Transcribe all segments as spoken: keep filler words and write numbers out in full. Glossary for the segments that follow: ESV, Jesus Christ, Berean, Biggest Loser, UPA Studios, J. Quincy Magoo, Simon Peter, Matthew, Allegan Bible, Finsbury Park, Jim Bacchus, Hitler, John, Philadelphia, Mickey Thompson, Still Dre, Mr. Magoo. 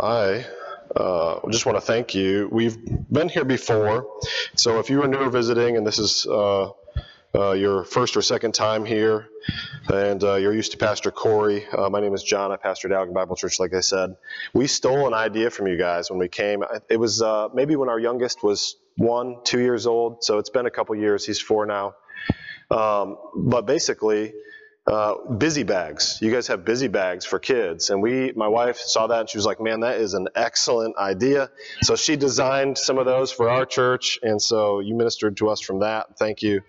Hi. Uh, just want to thank you. We've been here before, so if you are new visiting and this is uh, uh, your first or second time here, and uh, you're used to Pastor Corey, uh, my name is John. I pastored Allegan Bible Church, like I said. We stole an idea from you guys when we came. It was uh, maybe when our youngest was one, two years old, so it's been a couple years. He's four now. Um, but basically, Uh, busy bags. You guys have busy bags for kids. And we, my wife saw that and she was like, man, that is an excellent idea. So she designed some of those for our church. And so you ministered to us from that. Thank you.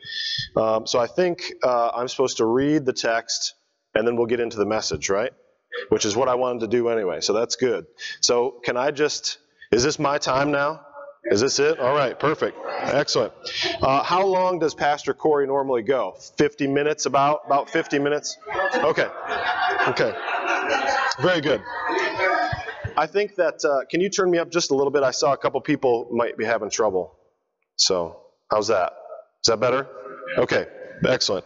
Um, so I think uh, I'm supposed to read the text and then we'll get into the message, right? Which is what I wanted to do anyway. So that's good. So can I just, is this my time now? Is this it? All right, perfect. Excellent. Uh, how long does Pastor Corey normally go? fifty minutes, about? About fifty minutes? Okay. Okay. Very good. I think that, uh, can you turn me up just a little bit? I saw a couple people might be having trouble. So, how's that? Is that better? Okay. Excellent.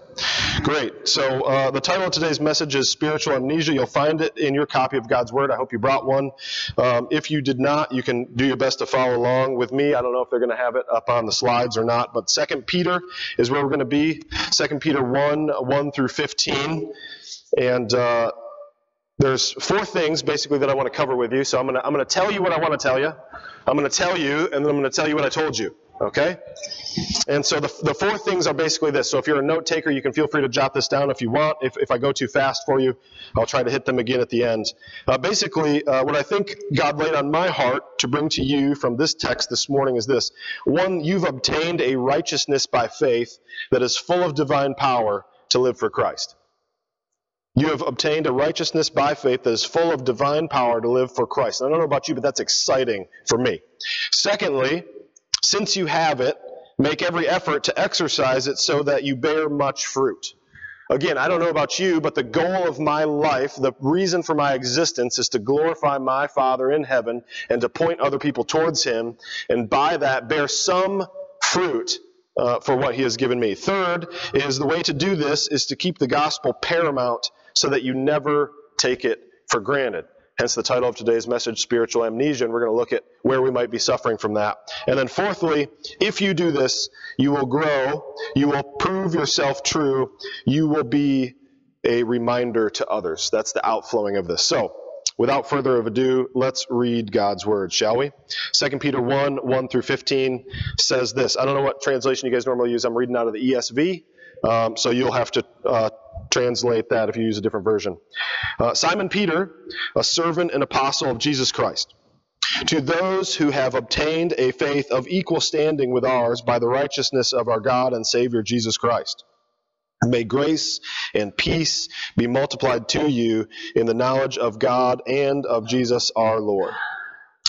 Great. So uh, the title of today's message is Spiritual Amnesia. You'll find it in your copy of God's Word. I hope you brought one. Um, if you did not, you can do your best to follow along with me. I don't know if they're going to have it up on the slides or not, but Second Peter is where we're going to be. Second Peter one, one through fifteen. And uh, there's four things, basically, that I want to cover with you. So I'm going to I'm going to tell you what I want to tell you. I'm going to tell you, and then I'm going to tell you what I told you. Okay? And so the, the four things are basically this. So if you're a note taker, you can feel free to jot this down if you want. If, if I go too fast for you, I'll try to hit them again at the end. Uh, basically, uh, what I think God laid on my heart to bring to you from this text this morning is this. One, you've obtained a righteousness by faith that is full of divine power to live for Christ. You have obtained a righteousness by faith that is full of divine power to live for Christ. And I don't know about you, but that's exciting for me. Secondly, since you have it, make every effort to exercise it so that you bear much fruit. Again, I don't know about you, but the goal of my life, the reason for my existence, is to glorify my Father in heaven and to point other people towards Him, and by that bear some fruit uh, for what He has given me. Third is the way to do this is to keep the gospel paramount so that you never take it for granted. Hence the title of today's message, Spiritual Amnesia, and we're going to look at where we might be suffering from that. And then fourthly, if you do this, you will grow, you will prove yourself true, you will be a reminder to others. That's the outflowing of this. So, without further ado, let's read God's Word, shall we? Second Peter one, one through fifteen says this. I don't know what translation you guys normally use. I'm reading out of the E S V, um, so you'll have to uh, translate that if you use a different version. Uh, Simon Peter, a servant and apostle of Jesus Christ, to those who have obtained a faith of equal standing with ours by the righteousness of our God and Savior Jesus Christ, may grace and peace be multiplied to you in the knowledge of God and of Jesus our Lord.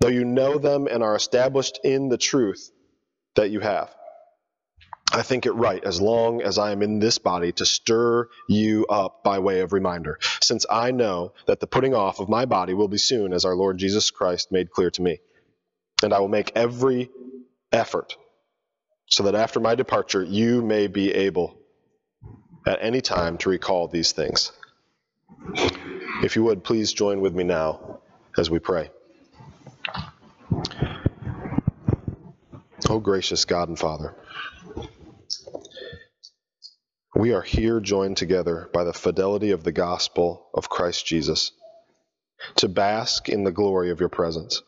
though you know them and are established in the truth that you have. I think it right, as long as I am in this body, to stir you up by way of reminder, since I know that the putting off of my body will be soon, as our Lord Jesus Christ made clear to me. And I will make every effort so that after my departure you may be able at any time to recall these things. If you would, please join with me now as we pray. Oh, gracious God and Father, we are here joined together by the fidelity of the gospel of Christ Jesus to bask in the glory of your presence.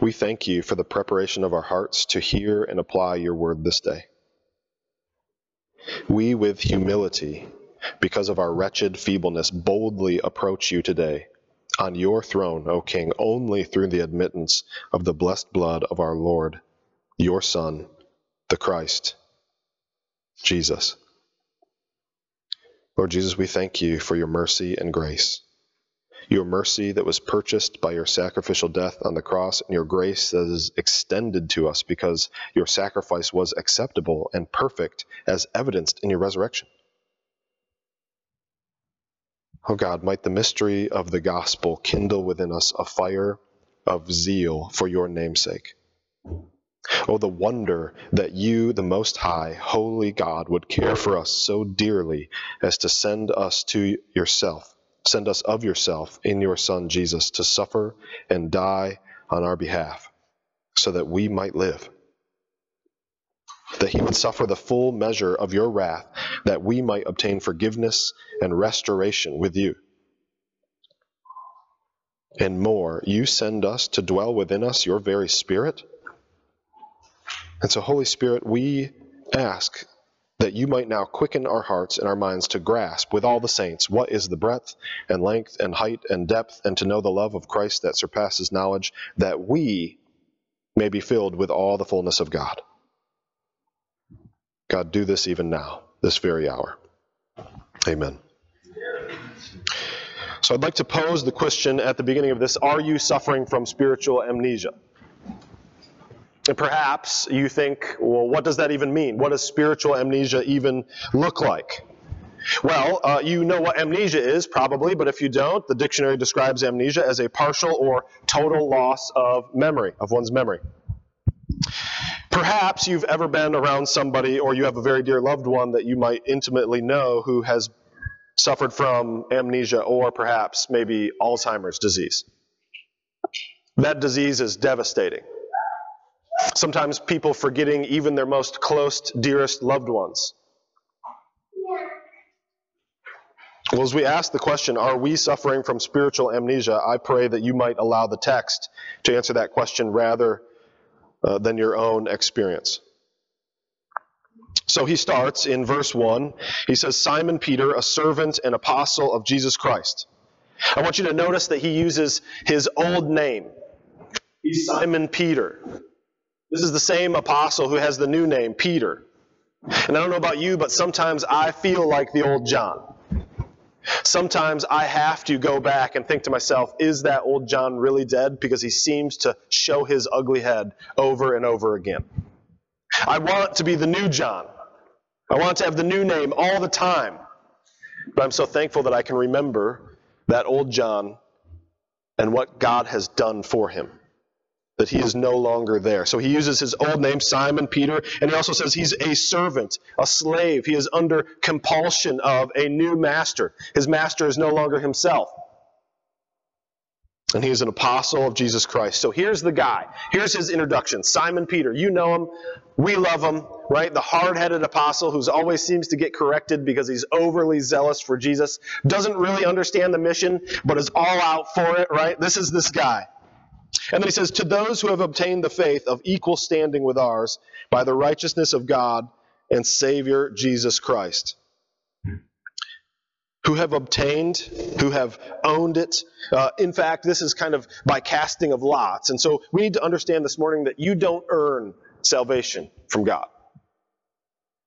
We thank you for the preparation of our hearts to hear and apply your word this day. We, with humility, because of our wretched feebleness, boldly approach you today on your throne, O King, only through the admittance of the blessed blood of our Lord, your Son, the Christ, Jesus. Lord Jesus, we thank you for your mercy and grace. Your mercy that was purchased by your sacrificial death on the cross, and your grace that is extended to us because your sacrifice was acceptable and perfect as evidenced in your resurrection. Oh God, might the mystery of the gospel kindle within us a fire of zeal for your namesake. Oh, the wonder that you, the Most High, holy God, would care for us so dearly as to send us to yourself. Send us of yourself in your Son, Jesus, to suffer and die on our behalf so that we might live. That he would suffer the full measure of your wrath that we might obtain forgiveness and restoration with you. And more, you send us to dwell within us your very Spirit. And so, Holy Spirit, we ask that you might now quicken our hearts and our minds to grasp with all the saints what is the breadth and length and height and depth, and to know the love of Christ that surpasses knowledge, that we may be filled with all the fullness of God. God, do this even now, this very hour. Amen. So I'd like to pose the question at the beginning of this: are you suffering from spiritual amnesia? And perhaps you think, well, what does that even mean? What does spiritual amnesia even look like? Well, uh, you know what amnesia is, probably, but if you don't, the dictionary describes amnesia as a partial or total loss of memory, of one's memory. Perhaps you've ever been around somebody, or you have a very dear loved one that you might intimately know who has suffered from amnesia, or perhaps maybe Alzheimer's disease. That disease is devastating. Sometimes people forgetting even their most close, dearest loved ones. Well, as we ask the question, are we suffering from spiritual amnesia, I pray that you might allow the text to answer that question rather uh, than your own experience. So he starts in verse one. He says, Simon Peter, a servant and apostle of Jesus Christ. I want you to notice that he uses his old name. He's Simon Peter. This is the same apostle who has the new name, Peter. And I don't know about you, but sometimes I feel like the old John. Sometimes I have to go back and think to myself, is that old John really dead? Because he seems to show his ugly head over and over again. I want to be the new John. I want to have the new name all the time. But I'm so thankful that I can remember that old John and what God has done for him. That he is no longer there. So he uses his old name, Simon Peter, and he also says he's a servant, a slave. He is under compulsion of a new master. His master is no longer himself. And he is an apostle of Jesus Christ. So here's the guy. Here's his introduction. Simon Peter. You know him. We love him, right? The hard-headed apostle who always seems to get corrected because he's overly zealous for Jesus. Doesn't really understand the mission, but is all out for it, right? This is this guy. And then he says, to those who have obtained the faith of equal standing with ours by the righteousness of God and Savior Jesus Christ, who have obtained, who have owned it. Uh, in fact, this is kind of by casting of lots. And so we need to understand this morning that you don't earn salvation from God.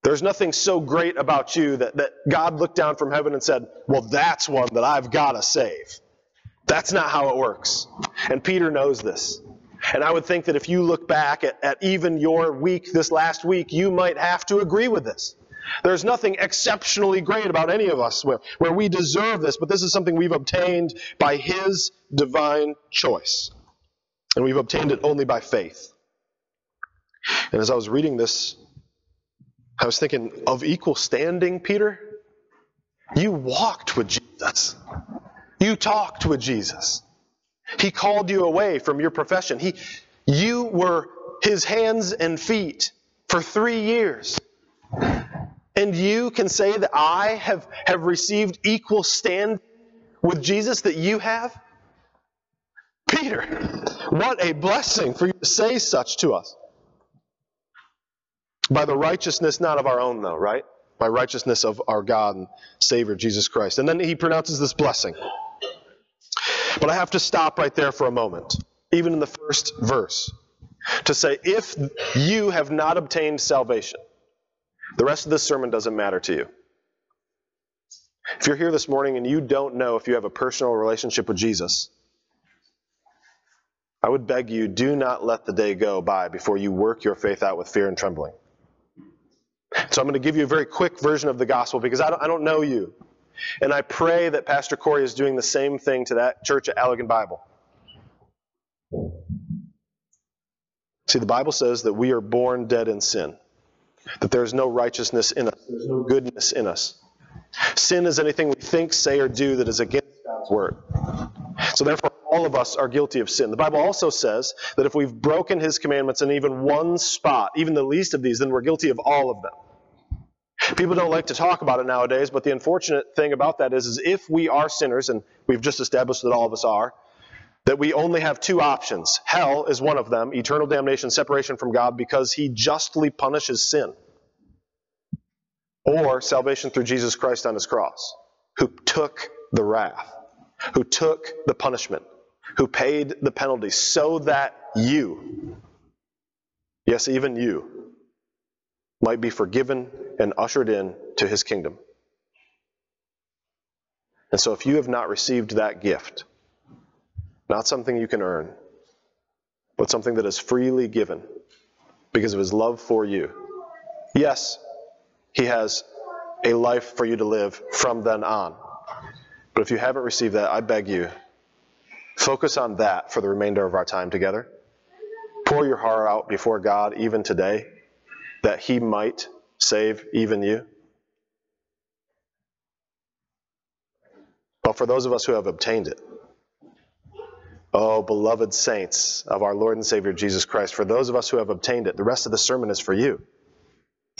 There's nothing so great about you that, that God looked down from heaven and said, well, that's one that I've got to save. That's not how it works. And Peter knows this. And I would think that if you look back at, at even your week this last week, you might have to agree with this. There's nothing exceptionally great about any of us where, where we deserve this, but this is something we've obtained by his divine choice. And we've obtained it only by faith. And as I was reading this, I was thinking, of equal standing, Peter, you walked with Jesus. You talked with Jesus. He called you away from your profession. He, you were his hands and feet for three years. And you can say that I have, have received equal standing with Jesus that you have? Peter, what a blessing for you to say such to us. By the righteousness not of our own, though, right? By righteousness of our God and Savior, Jesus Christ. And then he pronounces this blessing. But I have to stop right there for a moment, even in the first verse, to say, if you have not obtained salvation, the rest of this sermon doesn't matter to you. If you're here this morning and you don't know if you have a personal relationship with Jesus, I would beg you, do not let the day go by before you work your faith out with fear and trembling. So I'm going to give you a very quick version of the gospel because I don't, I don't know you. And I pray that Pastor Corey is doing the same thing to that church at Allegan Bible. See, the Bible says that we are born dead in sin, that there is no righteousness in us, there's no goodness in us. Sin is anything we think, say, or do that is against God's word. So therefore, all of us are guilty of sin. The Bible also says that if we've broken his commandments in even one spot, even the least of these, then we're guilty of all of them. People don't like to talk about it nowadays, but the unfortunate thing about that is, is if we are sinners, and we've just established that all of us are, that we only have two options. Hell is one of them, eternal damnation, separation from God, because he justly punishes sin. Or salvation through Jesus Christ on his cross, who took the wrath, who took the punishment, who paid the penalty, so that you, yes, even you, might be forgiven and ushered in to his kingdom. And so if you have not received that gift, not something you can earn, but something that is freely given because of his love for you, yes, he has a life for you to live from then on. But if you haven't received that, I beg you, focus on that for the remainder of our time together. Pour your heart out before God even today, that he might save even you. But for those of us who have obtained it, oh, beloved saints of our Lord and Savior Jesus Christ, for those of us who have obtained it, the rest of the sermon is for you.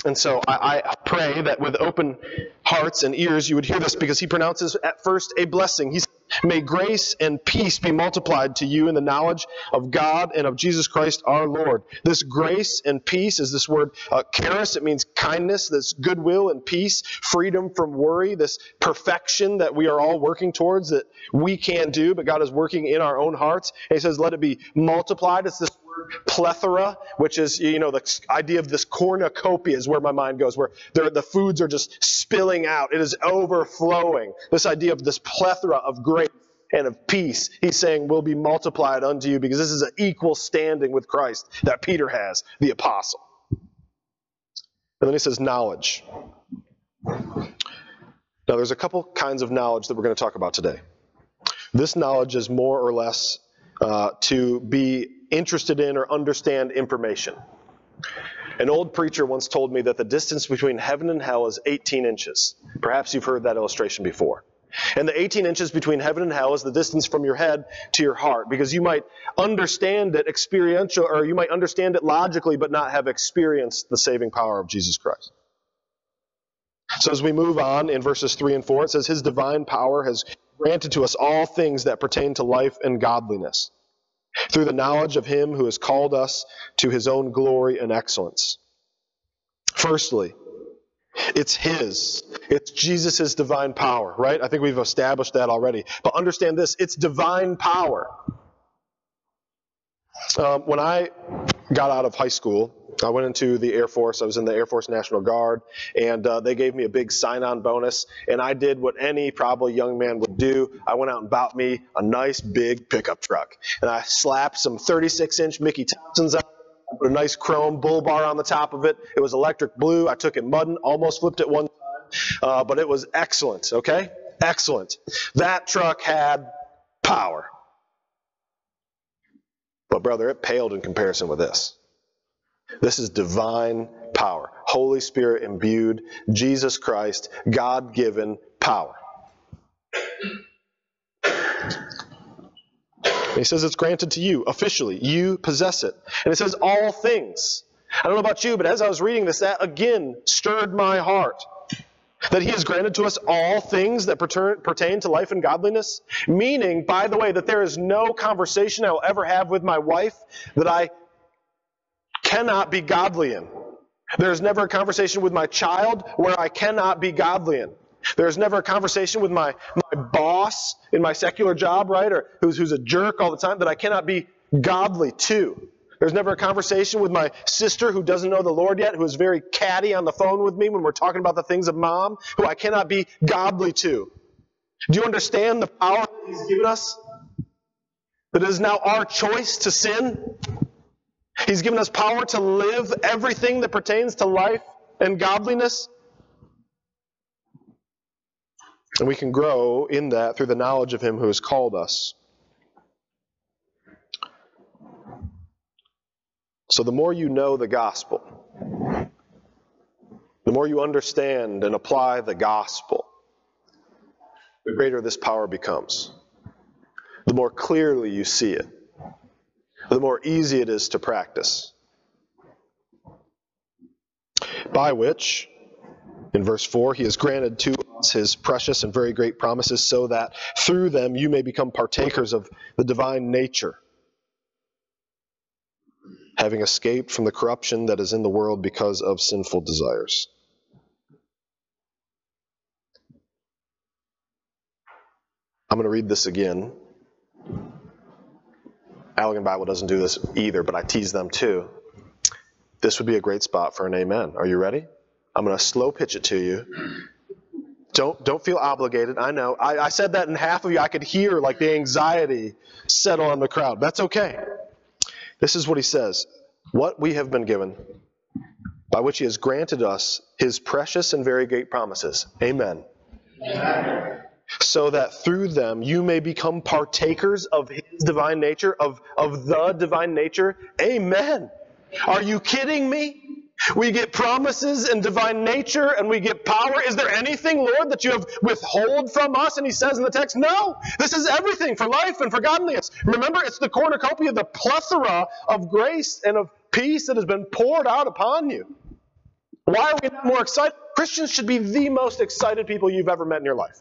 And so I, I pray that with open hearts and ears you would hear this, because he pronounces at first a blessing. He says, may grace and peace be multiplied to you in the knowledge of God and of Jesus Christ our Lord. This grace and peace is this word uh, charis. It means kindness, this goodwill and peace, freedom from worry, this perfection that we are all working towards that we can do, but God is working in our own hearts. And he says, let it be multiplied. It's this plethora, which is, you know, the idea of this cornucopia is where my mind goes, where the foods are just spilling out. It is overflowing. This idea of this plethora of grace and of peace, he's saying, will be multiplied unto you, because this is an equal standing with Christ that Peter has, the apostle. And then he says, knowledge. Now, there's a couple kinds of knowledge that we're going to talk about today. This knowledge is more or less uh, to be interested in or understand information. An old preacher once told me that the distance between heaven and hell is eighteen inches. Perhaps you've heard that illustration before. And the eighteen inches between heaven and hell is the distance from your head to your heart, because you might understand it experiential, or you might understand it logically, but not have experienced the saving power of Jesus Christ. So as we move on in verses three and four, it says, his divine power has granted to us all things that pertain to life and godliness, through the knowledge of him who has called us to his own glory and excellence. Firstly, it's his. It's Jesus' divine power, right? I think we've established that already. But understand this, it's divine power. Um, when I got out of high school, I went into the Air Force. I was in the Air Force National Guard, and uh, they gave me a big sign-on bonus, and I did what any probably young man would do. I went out and bought me a nice big pickup truck, and I slapped some thirty-six inch Mickey Thompsons on. I put a nice chrome bull bar on the top of it. It was electric blue. I took it mudding, almost flipped it one time, uh, but it was excellent, okay? Excellent. That truck had power. But brother, it paled in comparison with this. This is divine power. Holy Spirit imbued, Jesus Christ, God-given power. And he says it's granted to you officially. You possess it. And it says all things. I don't know about you, but as I was reading this, that again stirred my heart. That he has granted to us all things that pertain to life and godliness. Meaning, by the way, that there is no conversation I will ever have with my wife that I cannot be godly in. There is never a conversation with my child where I cannot be godly in. There is never a conversation with my, my boss in my secular job, right, or who's, who's a jerk all the time, that I cannot be godly to. There's never a conversation with my sister who doesn't know the Lord yet, who is very catty on the phone with me when we're talking about the things of mom, who I cannot be godly to. Do you understand the power that he's given us? That it is now our choice to sin? He's given us power to live everything that pertains to life and godliness. And we can grow in that through the knowledge of him who has called us. So the more you know the gospel, the more you understand and apply the gospel, the greater this power becomes. The more clearly you see it, the more easy it is to practice. By which, in verse four, he has granted to us his precious and very great promises so that through them you may become partakers of the divine nature, having escaped from the corruption that is in the world because of sinful desires. I'm going to read this again. Allegan Bible doesn't do this either, but I tease them too. This would be a great spot for an amen. Are you ready? I'm going to slow pitch it to you. Don't don't feel obligated. I know. I, I said that in half of you. I could hear like the anxiety settle on the crowd. That's okay. This is what he says. What we have been given, by which he has granted us his precious and very great promises. Amen. Amen. So that through them you may become partakers of his divine nature, of, of the divine nature. Amen. Are you kidding me? We get promises and divine nature, and we get power. Is there anything, Lord, that you have withhold from us? And he says in the text, no, this is everything for life and for godliness. Remember, it's the cornucopia, the plethora of grace and of peace that has been poured out upon you. Why are we not more excited? Christians should be the most excited people you've ever met in your life.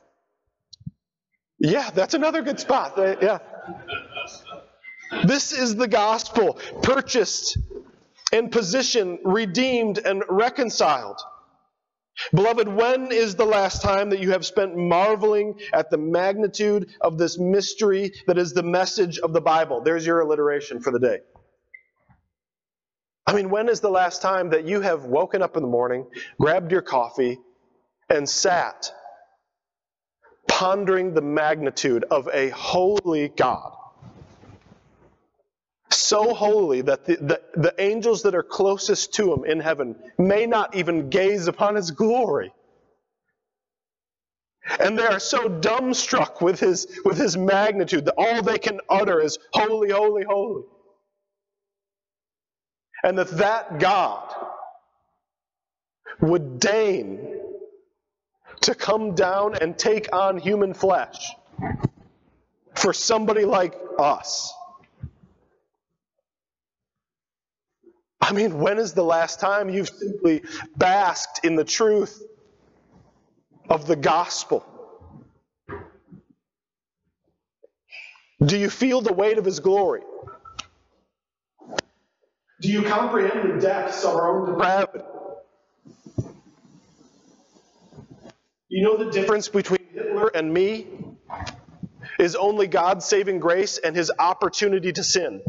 Yeah, that's another good spot. Yeah. This is the gospel, purchased and position, redeemed and reconciled. Beloved, when is the last time that you have spent marveling at the magnitude of this mystery that is the message of the Bible? There's your alliteration for the day. I mean, when is the last time that you have woken up in the morning, grabbed your coffee, and sat pondering the magnitude of a holy God? So holy that the, the, the angels that are closest to him in heaven may not even gaze upon his glory. And they are so dumbstruck with his, with his magnitude that all they can utter is, holy, holy, holy. And that that God would deign to come down and take on human flesh for somebody like us. I mean, when is the last time you've simply basked in the truth of the gospel? Do you feel the weight of his glory? Do you comprehend the depths of our own depravity? You know the difference between Hitler and me is only God's saving grace and his opportunity to sin.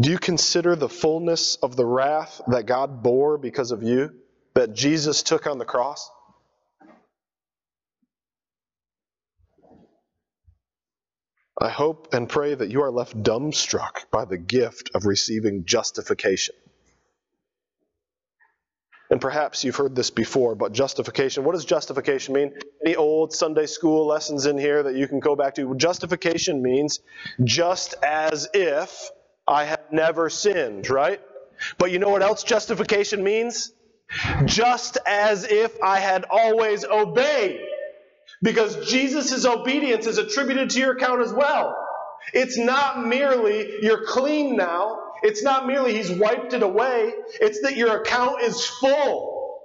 Do you consider the fullness of the wrath that God bore because of you, that Jesus took on the cross? I hope and pray that you are left dumbstruck by the gift of receiving justification. And perhaps you've heard this before, but justification. What does justification mean? Any old Sunday school lessons in here that you can go back to? Justification means just as if I had never sinned, right? But you know what else justification means? Just as if I had always obeyed. Because Jesus' obedience is attributed to your account as well. It's not merely you're clean now. It's not merely he's wiped it away. It's that your account is full.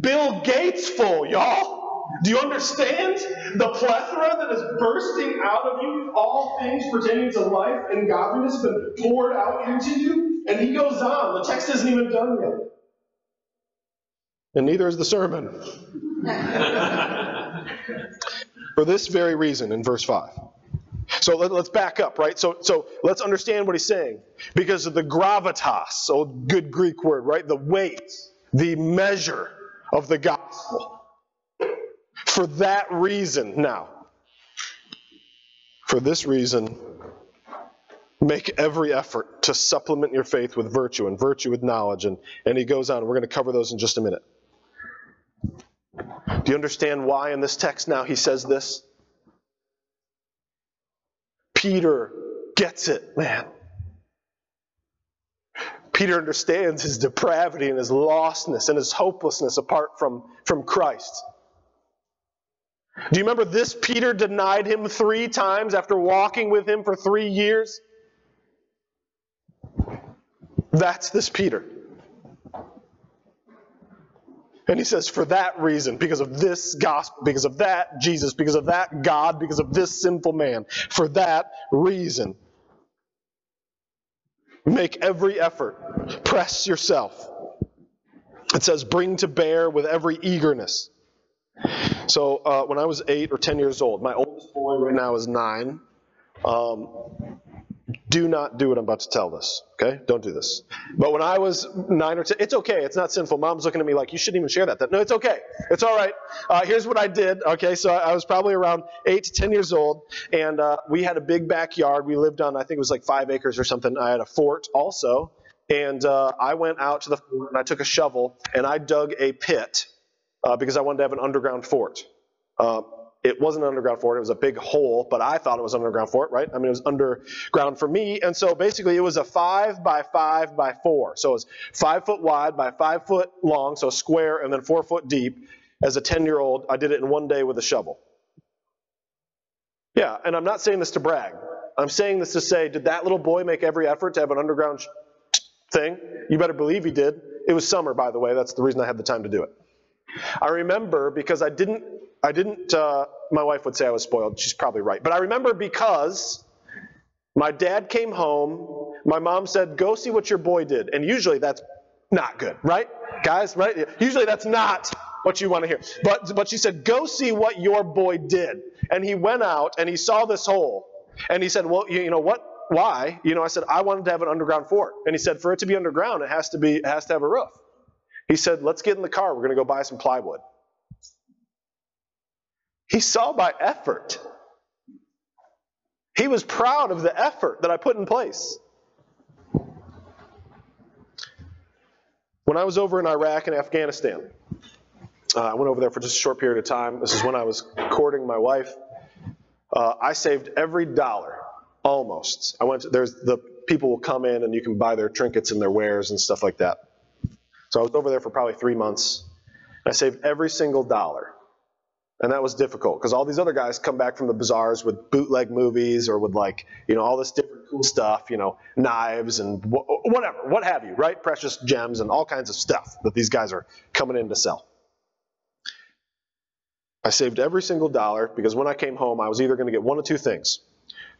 Bill Gates full, y'all. Do you understand the plethora that is bursting out of you? All things pertaining to life and godliness have been poured out into you. And he goes on. The text isn't even done yet. And neither is the sermon. For this very reason, in verse five. So let, let's back up, right? So so let's understand what he's saying. Because of the gravitas, old good Greek word, right? The weight, the measure of the gospel. For that reason now. For this reason, make every effort to supplement your faith with virtue, and virtue with knowledge. And, and he goes on. We're going to cover those in just a minute. Do you understand why in this text now he says this? Peter gets it, man. Peter understands his depravity and his lostness and his hopelessness apart from, from Christ. Do you remember this? Peter denied him three times after walking with him for three years. That's this Peter. And he says, for that reason, because of this gospel, because of that Jesus, because of that God, because of this sinful man, for that reason, make every effort, press yourself. It says, bring to bear with every eagerness. So uh, when I was eight or ten years old, my oldest boy right now is nine. Um, do not do what I'm about to tell this, okay? Don't do this. But when I was nine or ten, it's okay. It's not sinful. Mom's looking at me like, you shouldn't even share that. No, it's okay. It's all right. Uh, here's what I did, okay? So I was probably around eight to ten years old, and uh, we had a big backyard. We lived on, I think it was like five acres or something. I had a fort also, and uh, I went out to the fort, and I took a shovel, and I dug a pit uh, because I wanted to have an underground fort. Uh, It wasn't an underground fort. It was a big hole, but I thought it was an underground fort, right? I mean, it was underground for me. And so basically it was a five by five by four. So it was five foot wide by five foot long, so square, and then four foot deep. As a ten-year-old, I did it in one day with a shovel. Yeah, and I'm not saying this to brag. I'm saying this to say, did that little boy make every effort to have an underground sh- thing? You better believe he did. It was summer, by the way. That's the reason I had the time to do it. I remember because I didn't, I didn't, uh, my wife would say I was spoiled. She's probably right. But I remember because my dad came home, my mom said, go see what your boy did. And usually that's not good, right? Guys, right? Usually that's not what you want to hear. But, but she said, go see what your boy did. And he went out and he saw this hole. And he said, well, you, you know what? Why? You know, I said, I wanted to have an underground fort. And he said, for it to be underground, it has to be, it has to have a roof. He said, let's get in the car. We're going to go buy some plywood. He saw my effort. He was proud of the effort that I put in place. When I was over in Iraq and Afghanistan, uh, I went over there for just a short period of time. This is when I was courting my wife. Uh, I saved every dollar, almost. I went to, there's the people will come in and you can buy their trinkets and their wares and stuff like that. So I was over there for probably three months. I saved every single dollar. And that was difficult because all these other guys come back from the bazaars with bootleg movies or with like, you know, all this different cool stuff, you know, knives and wh- whatever, what have you, right? Precious gems and all kinds of stuff that these guys are coming in to sell. I saved every single dollar because when I came home, I was either going to get one of two things.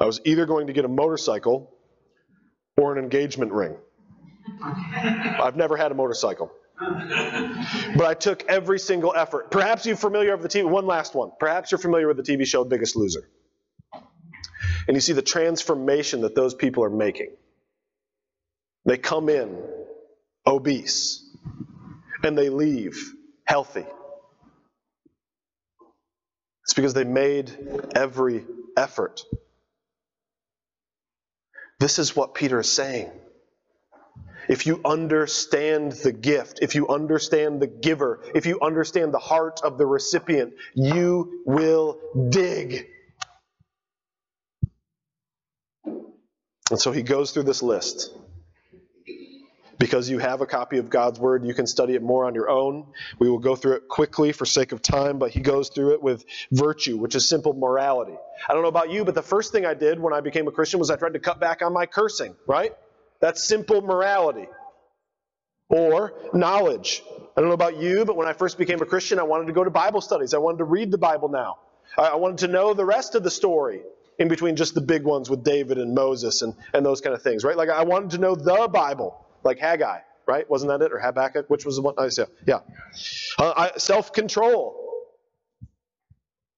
I was either going to get a motorcycle or an engagement ring. I've never had a motorcycle. But I took every single effort. Perhaps you're familiar with the T V, one last one. Perhaps you're familiar with the T V show Biggest Loser. And you see the transformation that those people are making. They come in obese and they leave healthy. It's because they made every effort. This is what Peter is saying. if you understand the gift, if you understand the giver, if you understand the heart of the recipient, you will dig. And so he goes through this list. Because you have a copy of God's Word, you can study it more on your own. We will go through it quickly for sake of time, but he goes through it with virtue, which is simple morality. I don't know about you, but the first thing I did when I became a Christian was I tried to cut back on my cursing, right? That's simple morality. Or knowledge. I don't know about you, but when I first became a Christian, I wanted to go to Bible studies. I wanted to read the Bible now. I wanted to know the rest of the story in between just the big ones with David and Moses and, and those kind of things, right? Like I wanted to know the Bible, like Haggai, right? Wasn't that it? Or Habakkuk, which was the one? I said, yeah. Uh, I, self-control.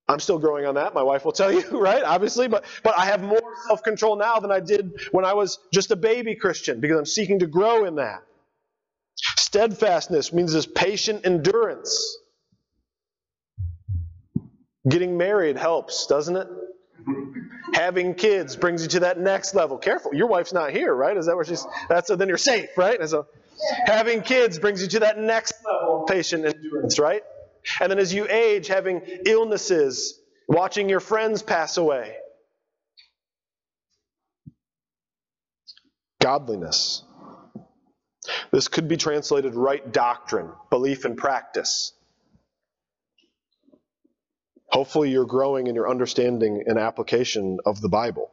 I'm still growing on that. My wife will tell you, right? Obviously, but but I have more self-control now than I did when I was just a baby Christian because I'm seeking to grow in that. Steadfastness means this patient endurance. Getting married helps, doesn't it? Having kids brings you to that next level. Careful, your wife's not here, right? Is that where she's? That's so. Then you're safe, right? And so, having kids brings you to that next level of patient endurance, right? And then as you age, having illnesses, watching your friends pass away. Godliness. This could be translated right doctrine, belief and practice. Hopefully you're growing in your understanding and application of the Bible.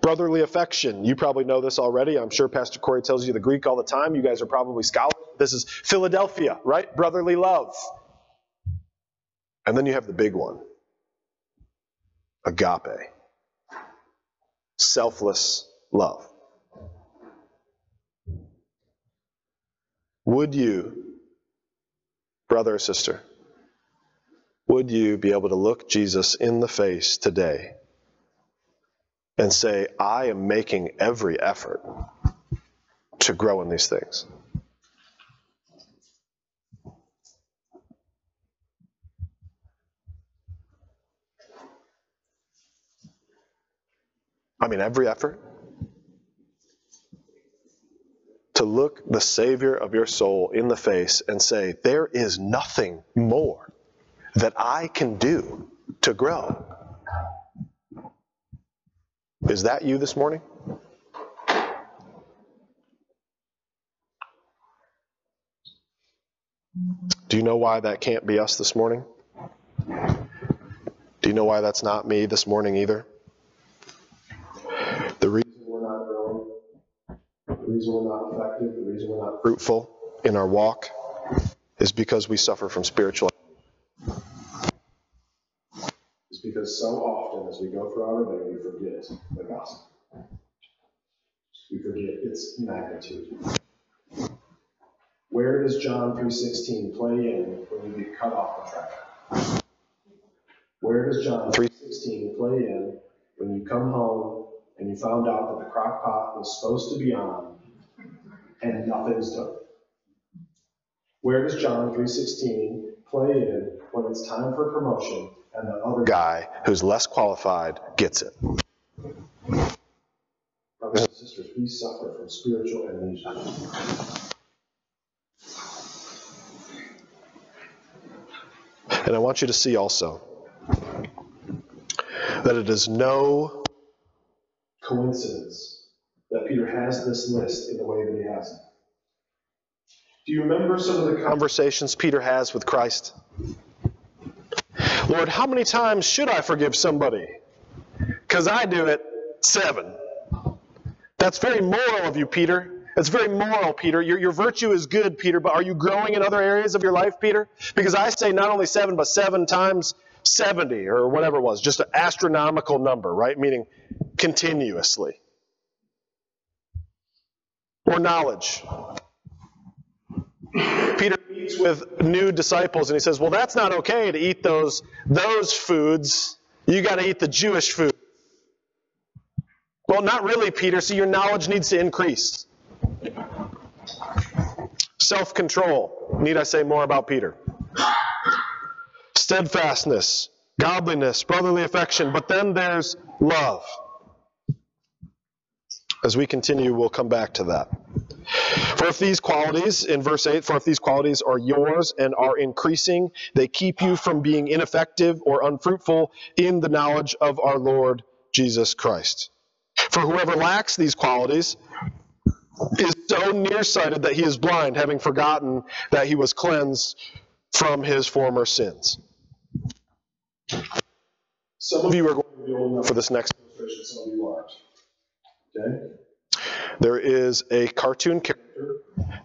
Brotherly affection. You probably know this already. I'm sure Pastor Corey tells you the Greek all the time. You guys are probably scholars. This is Philadelphia, right? Brotherly love. And then you have the big one. Agape. Selfless love. Would you, brother or sister, would you be able to look Jesus in the face today and say, I am making every effort to grow in these things? I mean, every effort to look the Savior of your soul in the face and say, there is nothing more that I can do to grow. Is that you this morning? Do you know why that can't be us this morning? Do you know why that's not me this morning either? The reason we're not growing, the reason we're not effective, the reason we're not fruitful in our walk is because we suffer from spiritual. It's because so often as we go through our day, we forget the gospel. We forget its magnitude. Where does John three sixteen play in when we get cut off the track? Where does John three sixteen play in when you come home and you found out that the crock pot was supposed to be on and nothing's done? Where does John three sixteen play in when it's time for promotion and the other guy who's less qualified gets it? Brothers and sisters, we suffer from spiritual amnesia. And I want you to see also that it is no coincidence that Peter has this list in the way that he has it. Do you remember some of the conversations Peter has with Christ? Lord, how many times should I forgive somebody? Because I do it seven. That's very moral of you, Peter. That's very moral, Peter. Your, your virtue is good, Peter, but are you growing in other areas of your life, Peter? Because I say not only seven, but seven times seventy or whatever it was, just an astronomical number, right? Meaning continuously. Or knowledge. Peter meets with new disciples and he says, well, that's not okay to eat those, those foods. You got to eat the Jewish food. Well, not really, Peter. See, your knowledge needs to increase. Self-control. Need I say more about Peter? Steadfastness, godliness, brotherly affection. But then there's love. As we continue, we'll come back to that. For if these qualities, in verse eight, for if these qualities are yours and are increasing, they keep you from being ineffective or unfruitful in the knowledge of our Lord Jesus Christ. For whoever lacks these qualities is so nearsighted that he is blind, having forgotten that he was cleansed from his former sins. Some of you are going to be old enough for this next illustration, some of you aren't. Okay? There is a cartoon character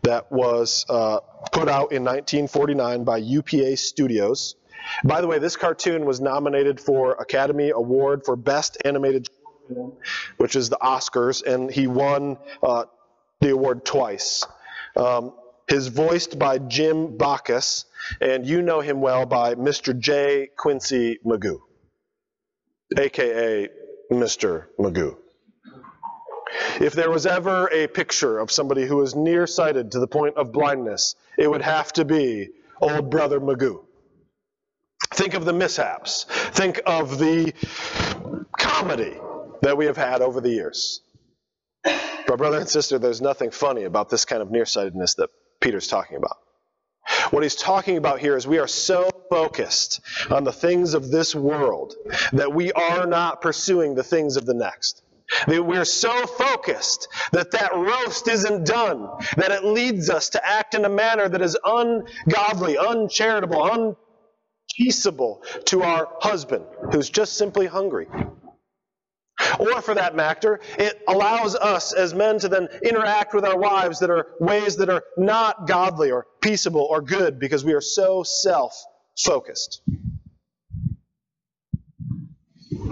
that was uh, put out in nineteen forty-nine by U P A Studios. By the way, this cartoon was nominated for Academy Award for Best Animated Film, which is the Oscars, and he won uh, the award twice. Um, He's voiced by Jim Bacchus, and you know him well by Mister J. Quincy Magoo, a k a. Mister Magoo. If there was ever a picture of somebody who is nearsighted to the point of blindness, it would have to be old brother Magoo. Think of the mishaps. Think of the comedy that we have had over the years. But brother and sister, there's nothing funny about this kind of nearsightedness that Peter's talking about. What he's talking about here is we are so focused on the things of this world that we are not pursuing the things of the next. That we're so focused that that roast isn't done, that it leads us to act in a manner that is ungodly, uncharitable, unpeaceable to our husband, who's just simply hungry. Or for that matter, it allows us as men to then interact with our wives that are ways that are not godly or peaceable or good because we are so self-focused.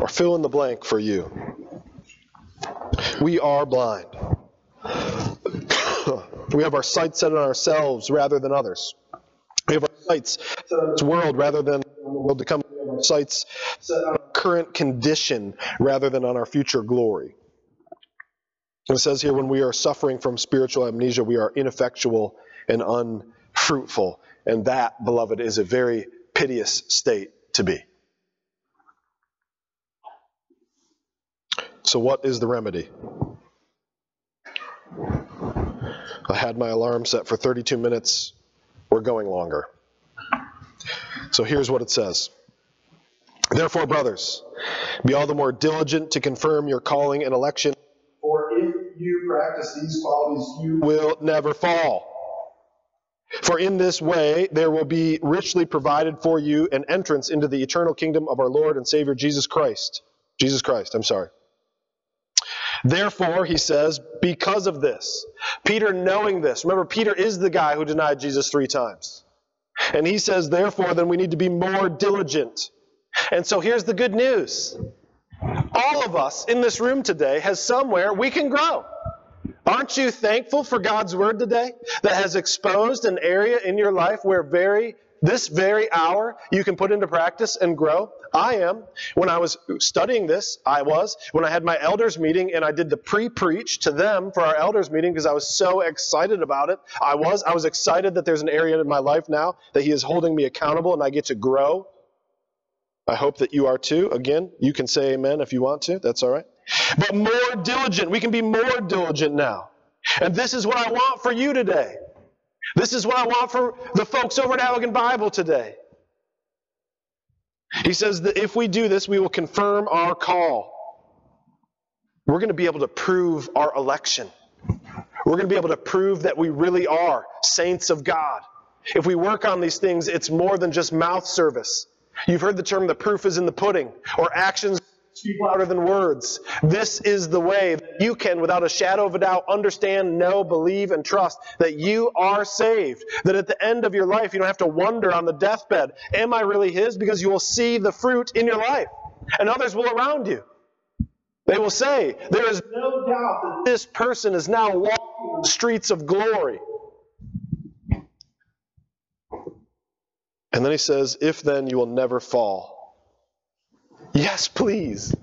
Or fill in the blank for you. We are blind. We have our sights set on ourselves rather than others. We have our sights set on this world rather than the world to come. Our sights set on our current condition rather than on our future glory. And it says here, when we are suffering from spiritual amnesia, we are ineffectual and unfruitful. And that, beloved, is a very piteous state to be. So what is the remedy? I had my alarm set for thirty-two minutes. We're going longer. So here's what it says. Therefore, brothers, be all the more diligent to confirm your calling and election. For if you practice these qualities, you will never fall. For in this way there will be richly provided for you an entrance into the eternal kingdom of our Lord and Savior Jesus Christ. Jesus Christ, I'm sorry. Therefore, he says, because of this, Peter knowing this, remember, Peter is the guy who denied Jesus three times. And he says, therefore, then we need to be more diligent. And so here's the good news. All of us in this room today has somewhere we can grow. Aren't you thankful for God's word today that has exposed an area in your life where very this very hour you can put into practice and grow? I am. When I was studying this, I was. When I had my elders meeting and I did the pre-preach to them for our elders meeting because I was so excited about it, I was. I was excited that there's an area in my life now that he is holding me accountable and I get to grow. I hope that you are too. Again, you can say amen if you want to. That's all right. But more diligent. We can be more diligent now. And this is what I want for you today. This is what I want for the folks over at Allegan Bible today. He says that if we do this, we will confirm our call. We're going to be able to prove our election. We're going to be able to prove that we really are saints of God. If we work on these things, it's more than just mouth service. You've heard the term, the proof is in the pudding, or actions speak louder than words. This is the way that you can, without a shadow of a doubt, understand, know, believe, and trust that you are saved. That at the end of your life, you don't have to wonder on the deathbed, am I really his? Because you will see the fruit in your life, and others will around you. They will say, there is no doubt that this person is now walking the streets of glory. And then he says, if then you will never fall. Yes, please.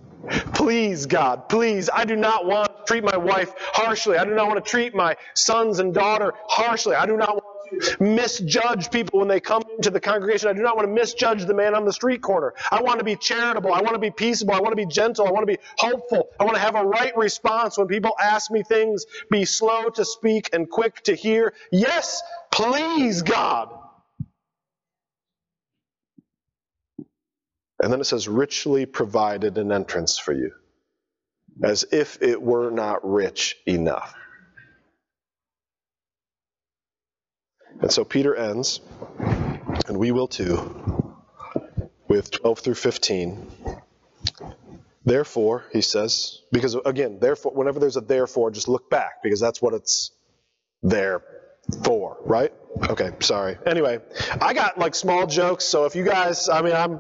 Please, God, please. I do not want to treat my wife harshly. I do not want to treat my sons and daughter harshly. I do not want misjudge people when they come into the congregation. I do not want to misjudge the man on the street corner. I want to be charitable. I want to be peaceable. I want to be gentle. I want to be hopeful. I want to have a right response when people ask me things. Be slow to speak and quick to hear. Yes, please, God. And then it says, richly provided an entrance for you, as if it were not rich enough. And so Peter ends, and we will too, with twelve through fifteen. Therefore, he says, because again, therefore, whenever there's a therefore, just look back, because that's what it's there for, right? Okay, sorry. Anyway, I got like small jokes, so if you guys, I mean, I'm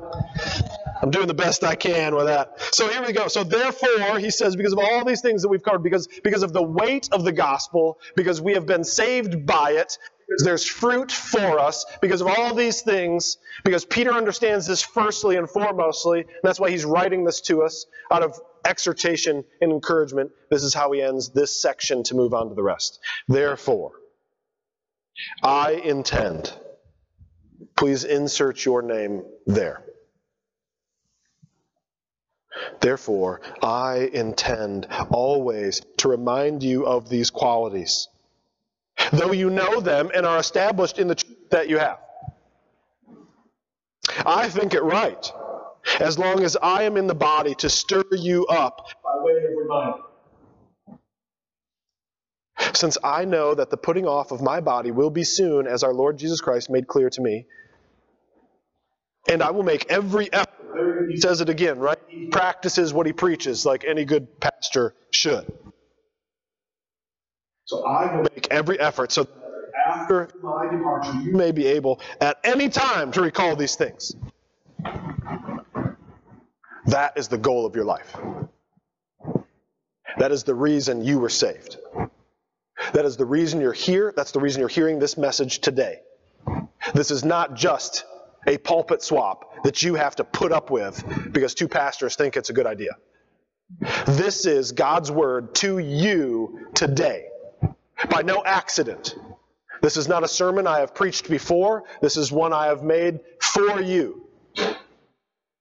I'm doing the best I can with that. So here we go. So therefore, he says, because of all these things that we've covered, because because of the weight of the gospel, because we have been saved by it, because there's fruit for us, because of all these things, because Peter understands this firstly and foremostly, and that's why he's writing this to us out of exhortation and encouragement. This is how he ends this section to move on to the rest. Therefore, I intend, please insert your name there. Therefore, I intend always to remind you of these qualities, though you know them and are established in the truth that you have. I think it right, as long as I am in the body, to stir you up by way of reminder, since I know that the putting off of my body will be soon, as our Lord Jesus Christ made clear to me. And I will make every effort. He says it again, right? He practices what he preaches, like any good pastor should. So I will make every effort, so that after my departure, you may be able at any time to recall these things. That is the goal of your life. That is the reason you were saved. That is the reason you're here. That's the reason you're hearing this message today. This is not just a pulpit swap that you have to put up with because two pastors think it's a good idea. This is God's word to you today, by no accident. This is not a sermon I have preached before. This is one I have made for you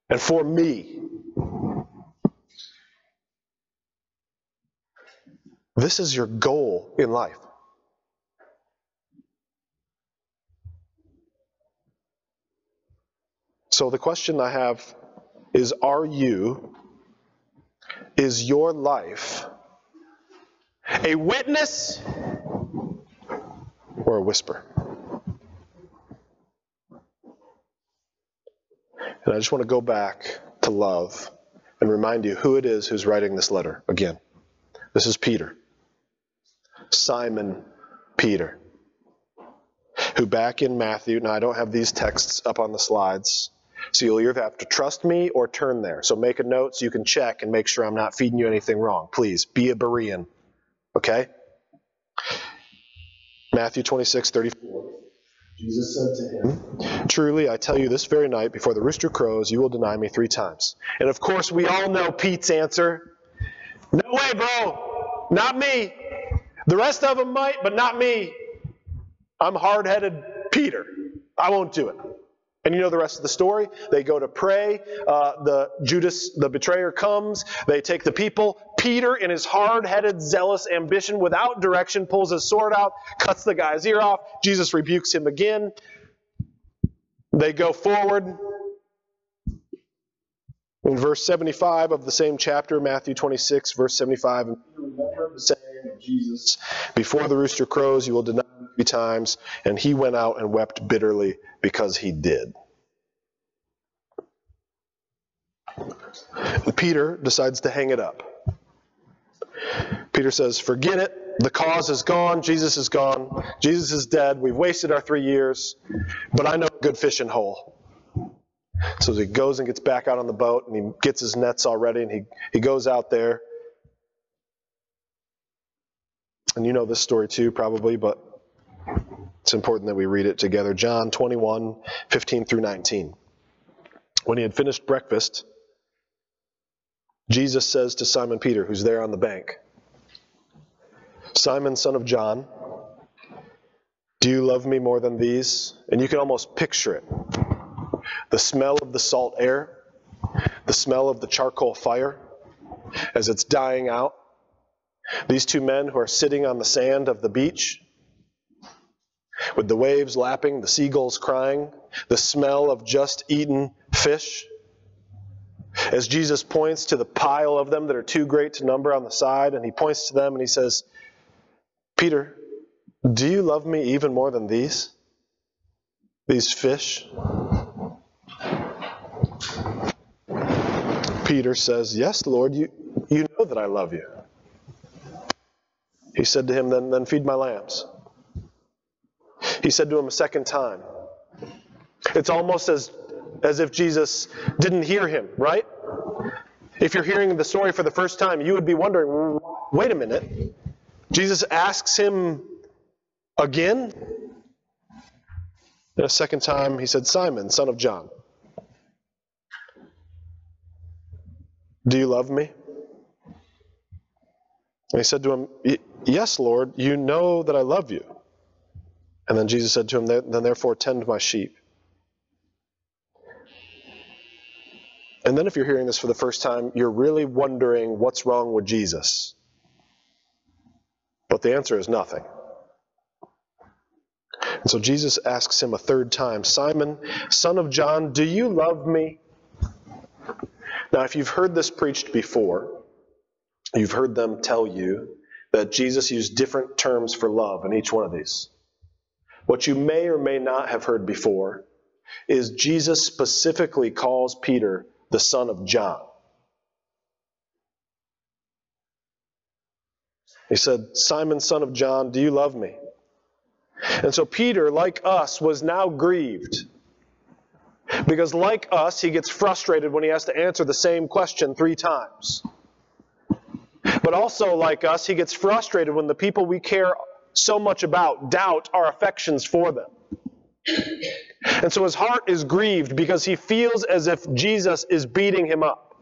and for me. This is your goal in life. So the question I have is, are you, is your life a witness or a whisper? And I just want to go back to love and remind you who it is who's writing this letter again. This is Peter. Simon Peter, who back in Matthew, now I don't have these texts up on the slides, so you'll either have to trust me or turn there. So make a note so you can check and make sure I'm not feeding you anything wrong. Please, be a Berean, okay? Matthew twenty-six thirty-four. Jesus said to him, truly, I tell you, this very night before the rooster crows, you will deny me three times. And of course, we all know Pete's answer. No way, bro. Not me. The rest of them might, but not me. I'm hard-headed Peter. I won't do it. And you know the rest of the story. They go to pray. Uh, the Judas, the betrayer, comes. They take the people. Peter, in his hard-headed, zealous ambition, without direction, pulls his sword out, cuts the guy's ear off. Jesus rebukes him again. They go forward. In verse seventy-five of the same chapter, Matthew twenty-six, verse seventy-five, and Peter remembered the saying of Jesus, before the rooster crows, you will deny me three times. And he went out and wept bitterly because he did. And Peter decides to hang it up. Peter says, forget it. The cause is gone. Jesus is gone. Jesus is dead. We've wasted our three years. But I know a good fishing hole. So he goes and gets back out on the boat, and he gets his nets already, and he, he goes out there. And you know this story too, probably, but it's important that we read it together. John twenty-one, fifteen through nineteen. When he had finished breakfast, Jesus says to Simon Peter, who's there on the bank, Simon, son of John, Do you love me more than these? And you can almost picture it. The smell of the salt air, the smell of the charcoal fire as it's dying out. These two men who are sitting on the sand of the beach with the waves lapping, the seagulls crying, the smell of just eaten fish. As Jesus points to the pile of them that are too great to number on the side, and he points to them and he says, Peter, do you love me even more than these? These fish? Peter says, Yes, Lord, you, you know that I love you. He said to him, then, then feed my lambs. He said to him a second time. It's almost as, as if Jesus didn't hear him, right? If you're hearing the story for the first time, you would be wondering, wait a minute. Jesus asks him again. And a second time, he said, Simon, son of John, do you love me? And he said to him, Yes, Lord, you know that I love you. And then Jesus said to him, Then therefore tend my sheep. And then if you're hearing this for the first time, you're really wondering what's wrong with Jesus. But the answer is nothing. And so Jesus asks him a third time, Simon, son of John, do you love me? Now, if you've heard this preached before, you've heard them tell you that Jesus used different terms for love in each one of these. What you may or may not have heard before is Jesus specifically calls Peter the son of John. He said, Simon, son of John, do you love me? And so Peter, like us, was now grieved. Because like us, he gets frustrated when he has to answer the same question three times. But also like us, he gets frustrated when the people we care so much about doubt our affections for them. And so his heart is grieved because he feels as if Jesus is beating him up.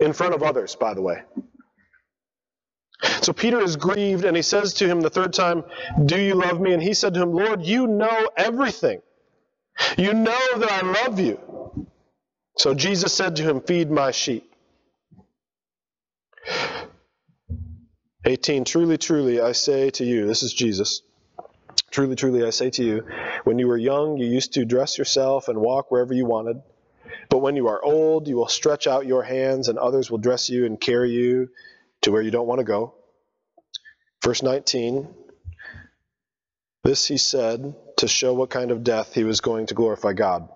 In front of others, by the way. So Peter is grieved, and he says to him the third time, Do you love me? And he said to him, Lord, you know everything. You know that I love you. So Jesus said to him, Feed my sheep. eighteen, truly, truly, I say to you, this is Jesus. Truly, truly, I say to you, when you were young, you used to dress yourself and walk wherever you wanted. But when you are old, you will stretch out your hands, and others will dress you and carry you to where you don't want to go. Verse nineteen, this he said to show what kind of death he was going to glorify God.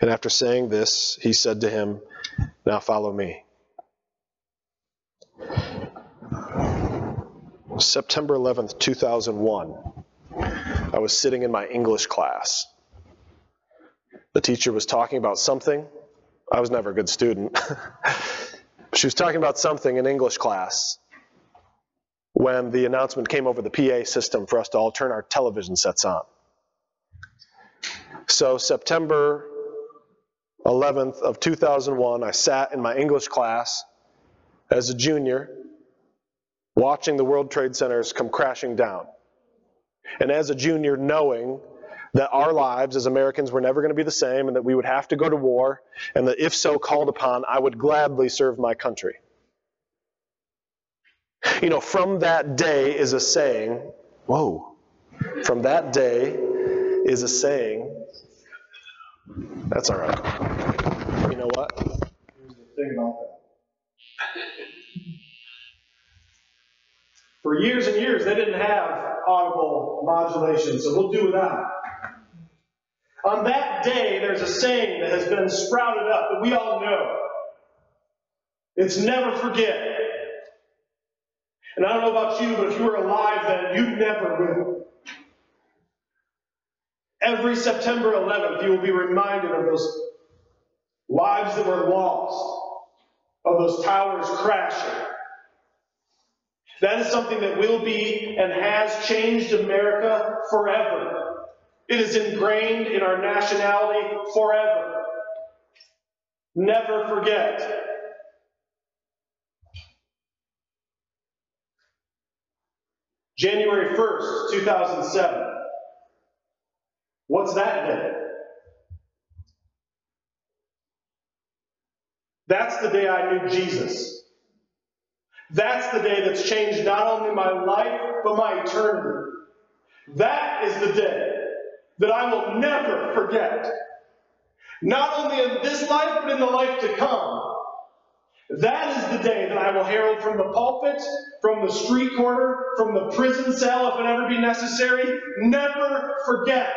And after saying this, he said to him, Now follow me. September eleventh, two thousand one, I was sitting in my English class. The teacher was talking about something. I was never a good student. She was talking about something in English class when the announcement came over the P A system for us to all turn our television sets on. So September eleventh of two thousand one, I sat in my English class as a junior watching the World Trade Centers come crashing down. And as a junior, knowing that our lives as Americans were never going to be the same and that we would have to go to war, and that if so called upon, I would gladly serve my country. You know, from that day is a saying, whoa, from that day is a saying, that's all right. You know what? Here's the thing about that. For years and years, they didn't have audible modulation, so we'll do without. On that day, there's a saying that has been sprouted up that we all know. It's never forget. And I don't know about you, but if you were alive then, you never will. Every September eleventh, you will be reminded of those lives that were lost, of those towers crashing. That is something that will be and has changed America forever. It is ingrained in our nationality forever. Never forget. January first, two thousand seven. What's that day? That's the day I knew Jesus. That's the day that's changed not only my life, but my eternity. That is the day that I will never forget. Not only in this life, but in the life to come. That is the day that I will herald from the pulpit, from the street corner, from the prison cell, if it ever be necessary. Never forget.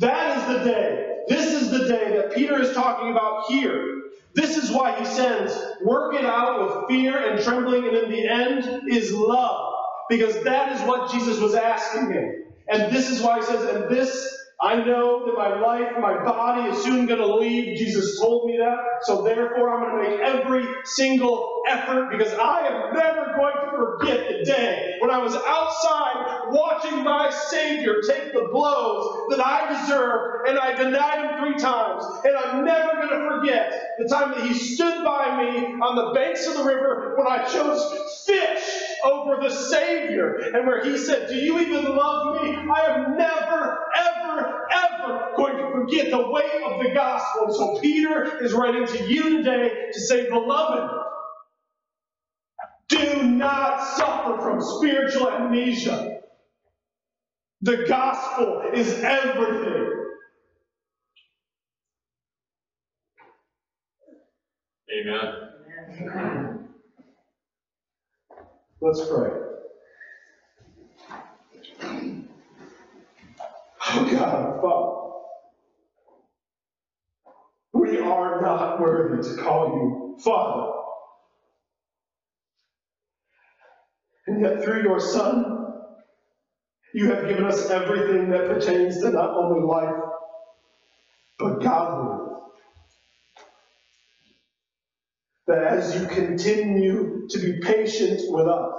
That is the day. This is the day that Peter is talking about here. This is why he sends, work it out with fear and trembling, and in the end is love. Because that is what Jesus was asking him. And this is why he says, and this I know that my life, my body is soon going to leave. Jesus told me that. So therefore, I'm going to make every single effort, because I am never going to forget the day when I was outside watching my Savior take the blows that I deserved, and I denied him three times. And I'm never going to forget the time that he stood by me on the banks of the river when I chose fish over the Savior, and where he said, do you even love me? I am never, ever, ever going to forget the weight of the gospel. And so Peter is writing to you today to say, beloved, do not suffer from spiritual amnesia. The gospel is everything. Amen. Let's pray. Oh God, Father, we are not worthy to call you Father. And yet through your Son, you have given us everything that pertains to not only life, but godliness. That as you continue to be patient with us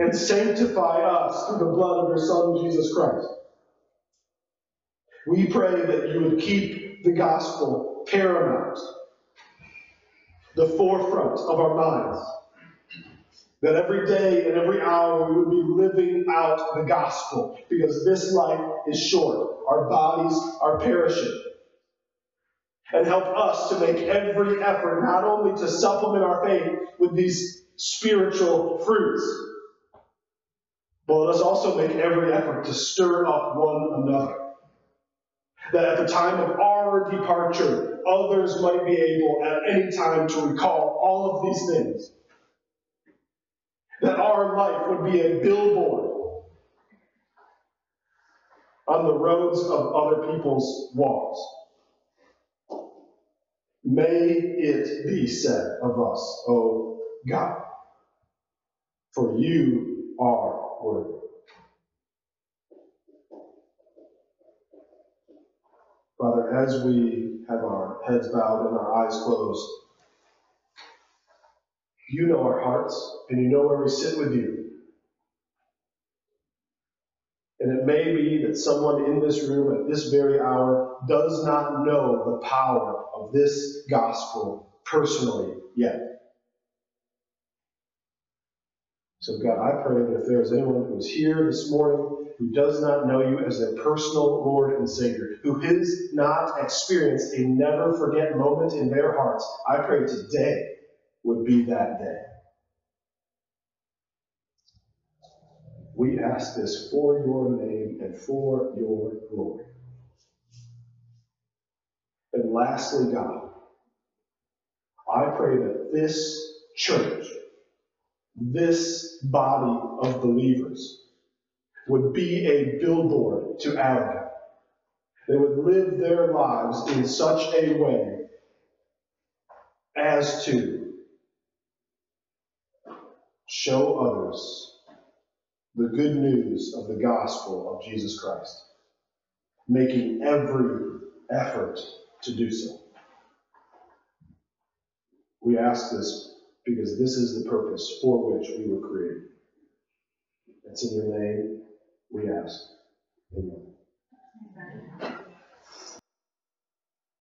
and sanctify us through the blood of your Son, Jesus Christ, we pray that you would keep the gospel paramount, the forefront of our minds, that every day and every hour we would be living out the gospel, because this life is short. Our bodies are perishing. And help us to make every effort not only to supplement our faith with these spiritual fruits, but let us also make every effort to stir up one another, that at the time of our departure, others might be able at any time to recall all of these things. That our life would be a billboard on the roads of other people's walks. May it be said of us, O God, for you are worthy. Father, as we have our heads bowed and our eyes closed, you know our hearts, and you know where we sit with you. And it may be that someone in this room at this very hour does not know the power of this gospel personally yet. So God, I pray that if there is anyone who is here this morning who does not know you as their personal Lord and Savior, who has not experienced a never-forget moment in their hearts, I pray today would be that day. We ask this for your name and for your glory. And lastly, God, I pray that this church, this body of believers, would be a billboard to Allegan. They would live their lives in such a way as to show others the good news of the gospel of Jesus Christ, making every effort to do so. We ask this because this is the purpose for which we were created. It's in your name we ask. Amen. Amen.